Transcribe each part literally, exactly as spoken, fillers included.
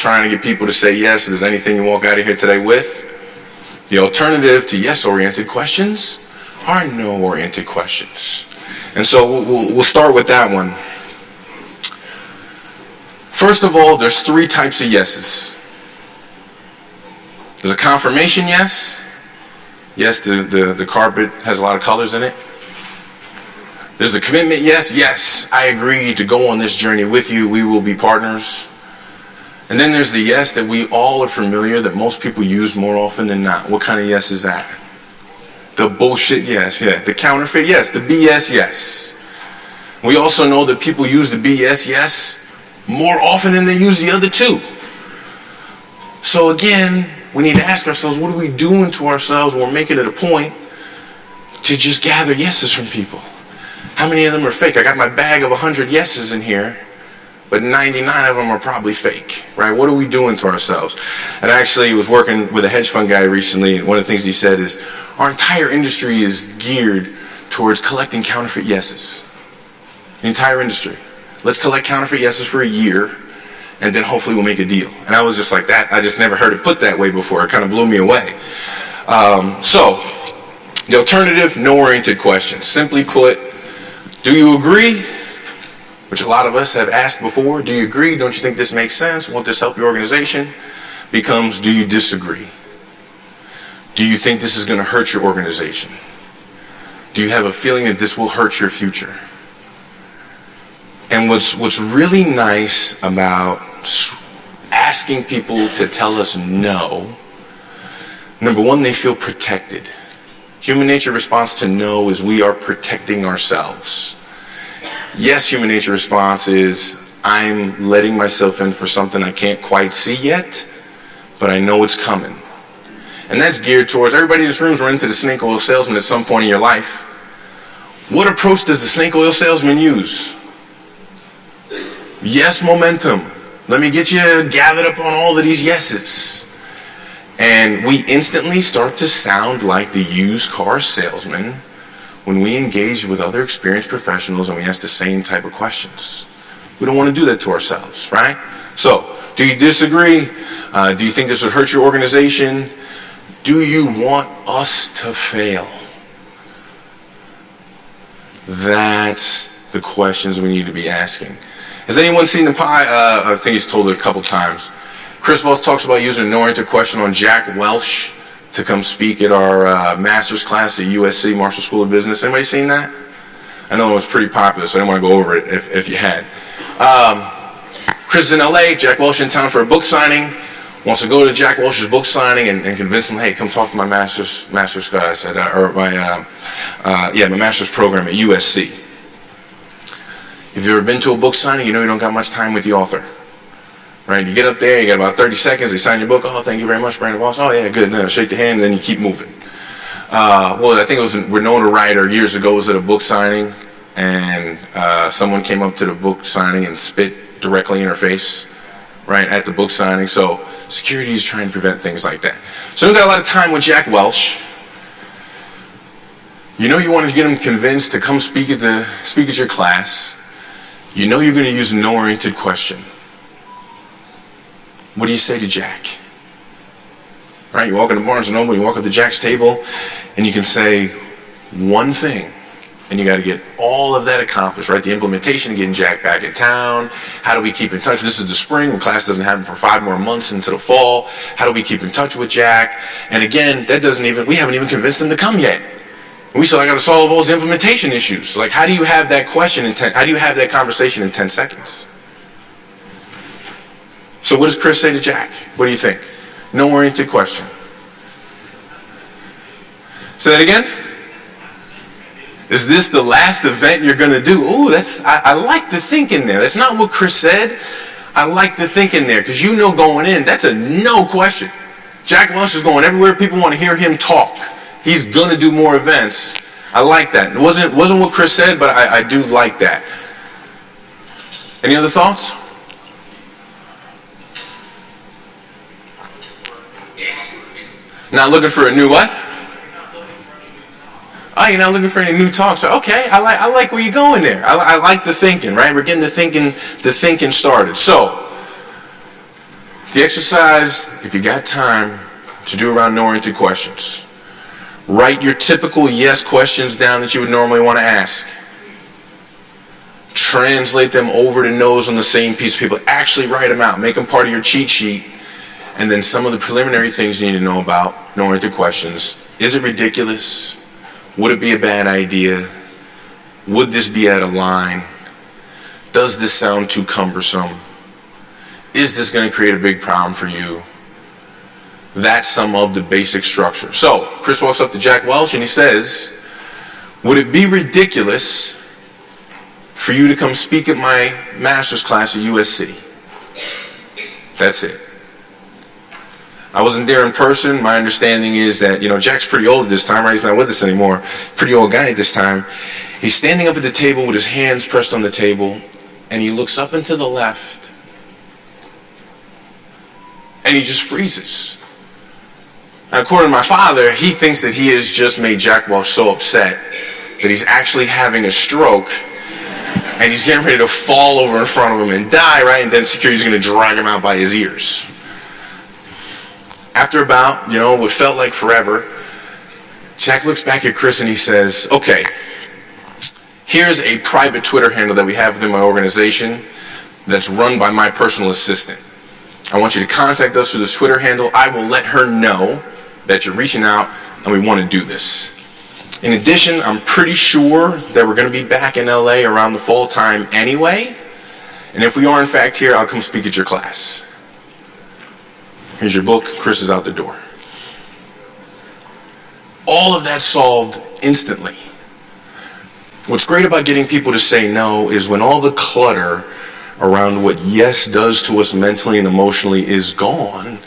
trying to get people to say yes if there's anything you walk out of here today with. The alternative to yes-oriented questions are no-oriented questions. And so we'll, we'll start with that one. First of all, there's three types of yeses. There's a confirmation yes. Yes, the, the, the carpet has a lot of colors in it. There's a commitment yes. Yes, I agree to go on this journey with you. We will be partners. And then there's the yes that we all are familiar, that most people use more often than not. What kind of yes is that? The bullshit yes, yeah. The counterfeit yes, the B S yes. We also know that people use the B S yes more often than they use the other two. So again, we need to ask ourselves, what are we doing to ourselves when we're making it a point to just gather yeses from people? How many of them are fake? I got my bag of a hundred yeses in here, but ninety-nine of them are probably fake, right? What are we doing to ourselves? And I actually was working with a hedge fund guy recently, and one of the things he said is, our entire industry is geared towards collecting counterfeit yeses. The entire industry. Let's collect counterfeit yeses for a year, and then hopefully we'll make a deal. And I was just like, that, I just never heard it put that way before. It kind of blew me away. Um, so, the alternative, no-oriented question. Simply put, do you agree? Which a lot of us have asked before. Do you agree? Don't you think this makes sense? Won't this help your organization? Becomes, do you disagree? Do you think this is going to hurt your organization? Do you have a feeling that this will hurt your future? And what's, what's really nice about asking people to tell us no, number one, they feel protected. Human nature response to no is we are protecting ourselves. Yes, human nature response is I'm letting myself in for something I can't quite see yet, but I know it's coming. And that's geared towards everybody in this room's run into the snake oil salesman at some point in your life. What approach does the snake oil salesman use? Yes, momentum. Let me get you gathered up on all of these yeses. And we instantly start to sound like the used car salesman when we engage with other experienced professionals and we ask the same type of questions. We don't want to do that to ourselves, right? So, do you disagree? Uh, do you think this would hurt your organization? Do you want us to fail? That's the questions we need to be asking. Has anyone seen the pie? Uh, I think he's told it a couple times. Chris Voss talks about using a no-oriented question on Jack Welch to come speak at our uh, master's class at U S C Marshall School of Business. Anybody seen that? I know it was pretty popular, so I didn't want to go over it if, if you had. Um, Chris is in L A, Jack Welch in town for a book signing, wants to go to Jack Welch's book signing and, and convince him, hey, come talk to my master's, master's class, at, uh, or my, uh, uh, yeah, my master's program at U S C. If you've ever been to a book signing, you know you don't got much time with the author. Right, you get up there, you got about thirty seconds, they sign your book, oh, thank you very much, Brandon Voss, oh yeah, good, no, shake the hand, and then you keep moving. Uh, well, I think it was a renowned writer years ago, was at a book signing, and uh, someone came up to the book signing and spit directly in her face, right, at the book signing, so security is trying to prevent things like that. So we got a lot of time with Jack Welch. You know you want to get him convinced to come speak at, the, speak at your class. You know you're going to use a no-oriented question. What do you say to Jack? Right, you walk into Barnes and Noble, you walk up to Jack's table, and you can say one thing, and you got to get all of that accomplished, right? The implementation, getting Jack back in town, how do we keep in touch? This is the spring, the class doesn't happen for five more months into the fall. How do we keep in touch with Jack? And again, that doesn't even, we haven't even convinced him to come yet. We still got to solve all those implementation issues. Like, how do you have that question in ten, how do you have that conversation in ten seconds? So what does Chris say to Jack? What do you think? No oriented question. Say that again? Is this the last event you're going to do? Ooh, that's, I, I like the think in there. That's not what Chris said. I like the think in there because you know going in, that's a no question. Jack Welch is going everywhere people want to hear him talk. He's going to do more events. I like that. It wasn't, wasn't what Chris said, but I, I do like that. Any other thoughts? Not looking for a new what? Oh, you're not looking for any new talks. So, okay, I like I like where you're going there. I, I like the thinking, right? We're getting the thinking the thinking started. So The exercise, if you got time, to do around no-oriented questions. Write your typical yes questions down that you would normally want to ask. Translate them over to no's on the same piece of paper. Actually write them out. Make them part of your cheat sheet. And then some of the preliminary things you need to know about no-oriented questions. Is it ridiculous? Would it be a bad idea? Would this be out of line? Does this sound too cumbersome? Is this going to create a big problem for you? That's some of the basic structure. So, Chris walks up to Jack Welch and he says, would it be ridiculous for you to come speak at my master's class at U S C? That's it. I wasn't there in person. My understanding is that, you know, Jack's pretty old at this time, right? He's not with us anymore. Pretty old guy at this time. He's standing up at the table with his hands pressed on the table, and he looks up and to the left, and he just freezes. Now, according to my father, he thinks that he has just made Jack Welch so upset that he's actually having a stroke, and he's getting ready to fall over in front of him and die, right? And then security's going to drag him out by his ears. After about, you know, what felt like forever, Jack looks back at Chris and he says, okay, here's a private Twitter handle that we have within my organization that's run by my personal assistant. I want you to contact us through this Twitter handle. I will let her know that you're reaching out and we want to do this. In addition, I'm pretty sure that we're going to be back in L A around the fall time anyway. And if we are in fact here, I'll come speak at your class. Here's your book. Chris is out the door. All of that solved instantly. What's great about getting people to say no is when all the clutter around what yes does to us mentally and emotionally is gone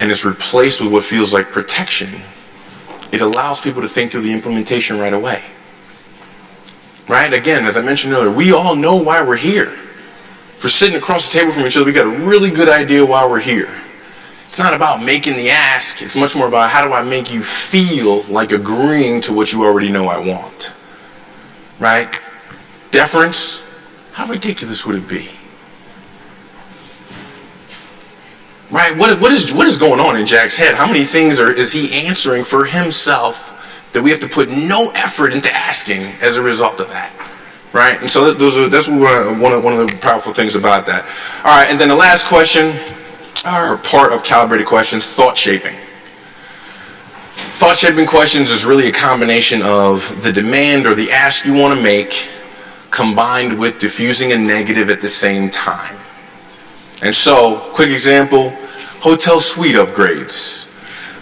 and it's replaced with what feels like protection, it allows people to think through the implementation right away. Right? Again, as I mentioned earlier, we all know why we're here. If we're sitting across the table from each other, we got a really good idea why we're here. It's not about making the ask. It's much more about how do I make you feel like agreeing to what you already know I want. Right? Deference. How ridiculous would it be? Right? What, what, is, what is going on in Jack's head? How many things are, is he answering for himself that we have to put no effort into asking as a result of that? Right? And so those are, that's one of, one of the powerful things about that. All right, and then the last question, or part of calibrated questions, thought shaping. Thought shaping questions is really a combination of the demand or the ask you want to make combined with diffusing a negative at the same time. And so, quick example, hotel suite upgrades.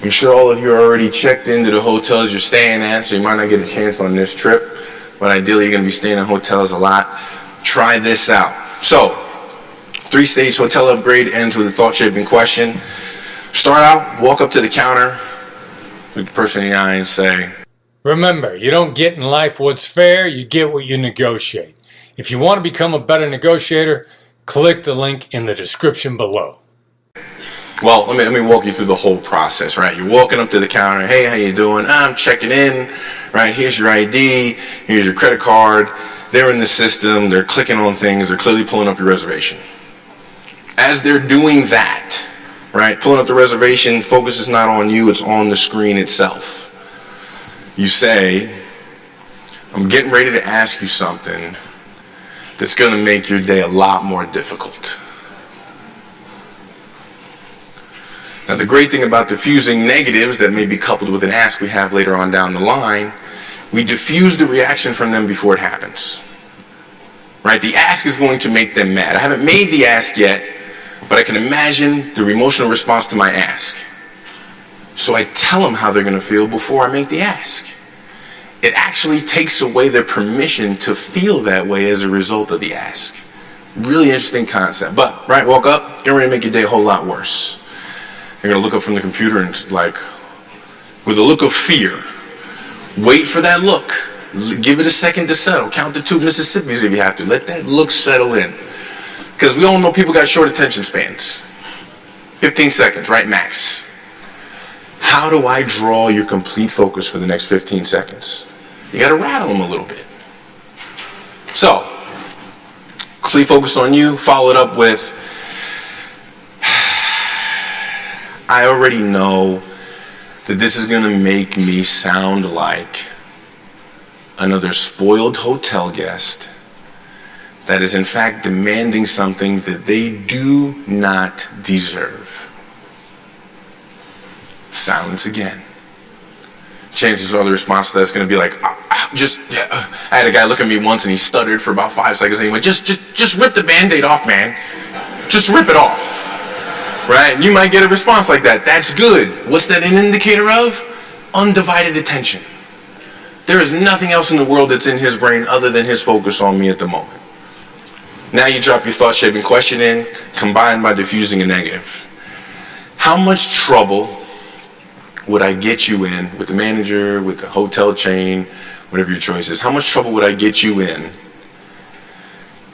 I'm sure all of you are already checked into the hotels you're staying at, so you might not get a chance on this trip, but ideally you're going to be staying in hotels a lot. Try this out. So, three-stage hotel upgrade ends with a thought-shaping question. Start out, walk up to the counter, look the person in the eye and say, remember, you don't get in life what's fair, you get what you negotiate. If you want to become a better negotiator, click the link in the description below. Well, let me, let me walk you through the whole process, right? You're walking up to the counter, hey, how you doing? I'm checking in, right? Here's your I D, here's your credit card. They're in the system, they're clicking on things, they're clearly pulling up your reservation. As they're doing that, right, pulling up the reservation, focus is not on you, it's on the screen itself. You say, I'm getting ready to ask you something that's going to make your day a lot more difficult. Now, the great thing about diffusing negatives that may be coupled with an ask we have later on down the line, we diffuse the reaction from them before it happens. Right? The ask is going to make them mad. I haven't made the ask yet, but I can imagine their emotional response to my ask. So I tell them how they're going to feel before I make the ask. It actually takes away their permission to feel that way as a result of the ask. Really interesting concept. But, right, walk up, you're going to make your day a whole lot worse. You're going to look up from the computer and, like, with a look of fear, wait for that look. Give it a second to settle. Count the two Mississippis if you have to. Let that look settle in. Because we all know people got short attention spans. fifteen seconds, right, max. How do I draw your complete focus for the next fifteen seconds? You got to rattle them a little bit. So, complete focus on you, follow it up with, I already know that this is going to make me sound like another spoiled hotel guest that is in fact demanding something that they do not deserve. Silence again. Chances are the response to that's going to be like, oh, just, yeah. I had a guy look at me once and he stuttered for about five seconds and he went, just, just, just rip the Band-Aid off, man. Just rip it off. Right? And you might get a response like that. That's good. What's that an indicator of? Undivided attention. There is nothing else in the world that's in his brain other than his focus on me at the moment. Now you drop your thought-shaping question in, combined by diffusing a negative. How much trouble would I get you in with the manager, with the hotel chain, whatever your choice is? How much trouble would I get you in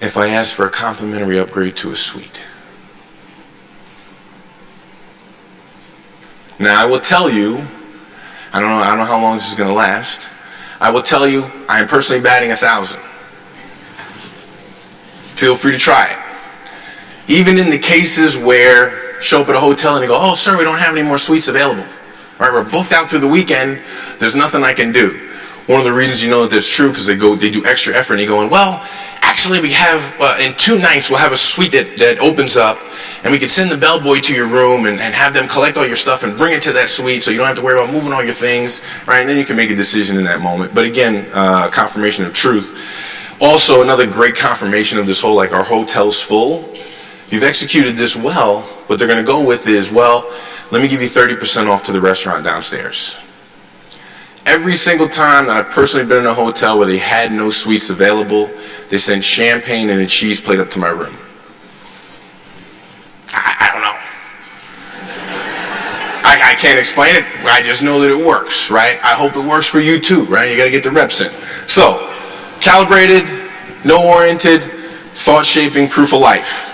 if I asked for a complimentary upgrade to a suite? Now I will tell you, I don't know, I don't know how long this is going to last. I will tell you, I am personally batting a thousand. Feel free to try it. Even in the cases where show up at a hotel and they go, oh sir, we don't have any more suites available. All right, we're booked out through the weekend, there's nothing I can do. One of the reasons you know that that's true because they go, they do extra effort and they go, well, actually we have, uh, in two nights we'll have a suite that, that opens up and we can send the bellboy to your room and, and have them collect all your stuff and bring it to that suite so you don't have to worry about moving all your things, right? And then you can make a decision in that moment. But again, uh, confirmation of truth. Also another great confirmation of this whole, like, our hotel's full. You've executed this well. What they're going to go with is, well, let me give you thirty percent off to the restaurant downstairs. Every single time that I've personally been in a hotel where they had no suites available, they sent champagne and a cheese plate up to my room. I, I don't know. I, I can't explain it. I just know that it works, right? I hope it works for you too, right? You got to get the reps in. So, calibrated, no oriented, thought-shaping, proof of life.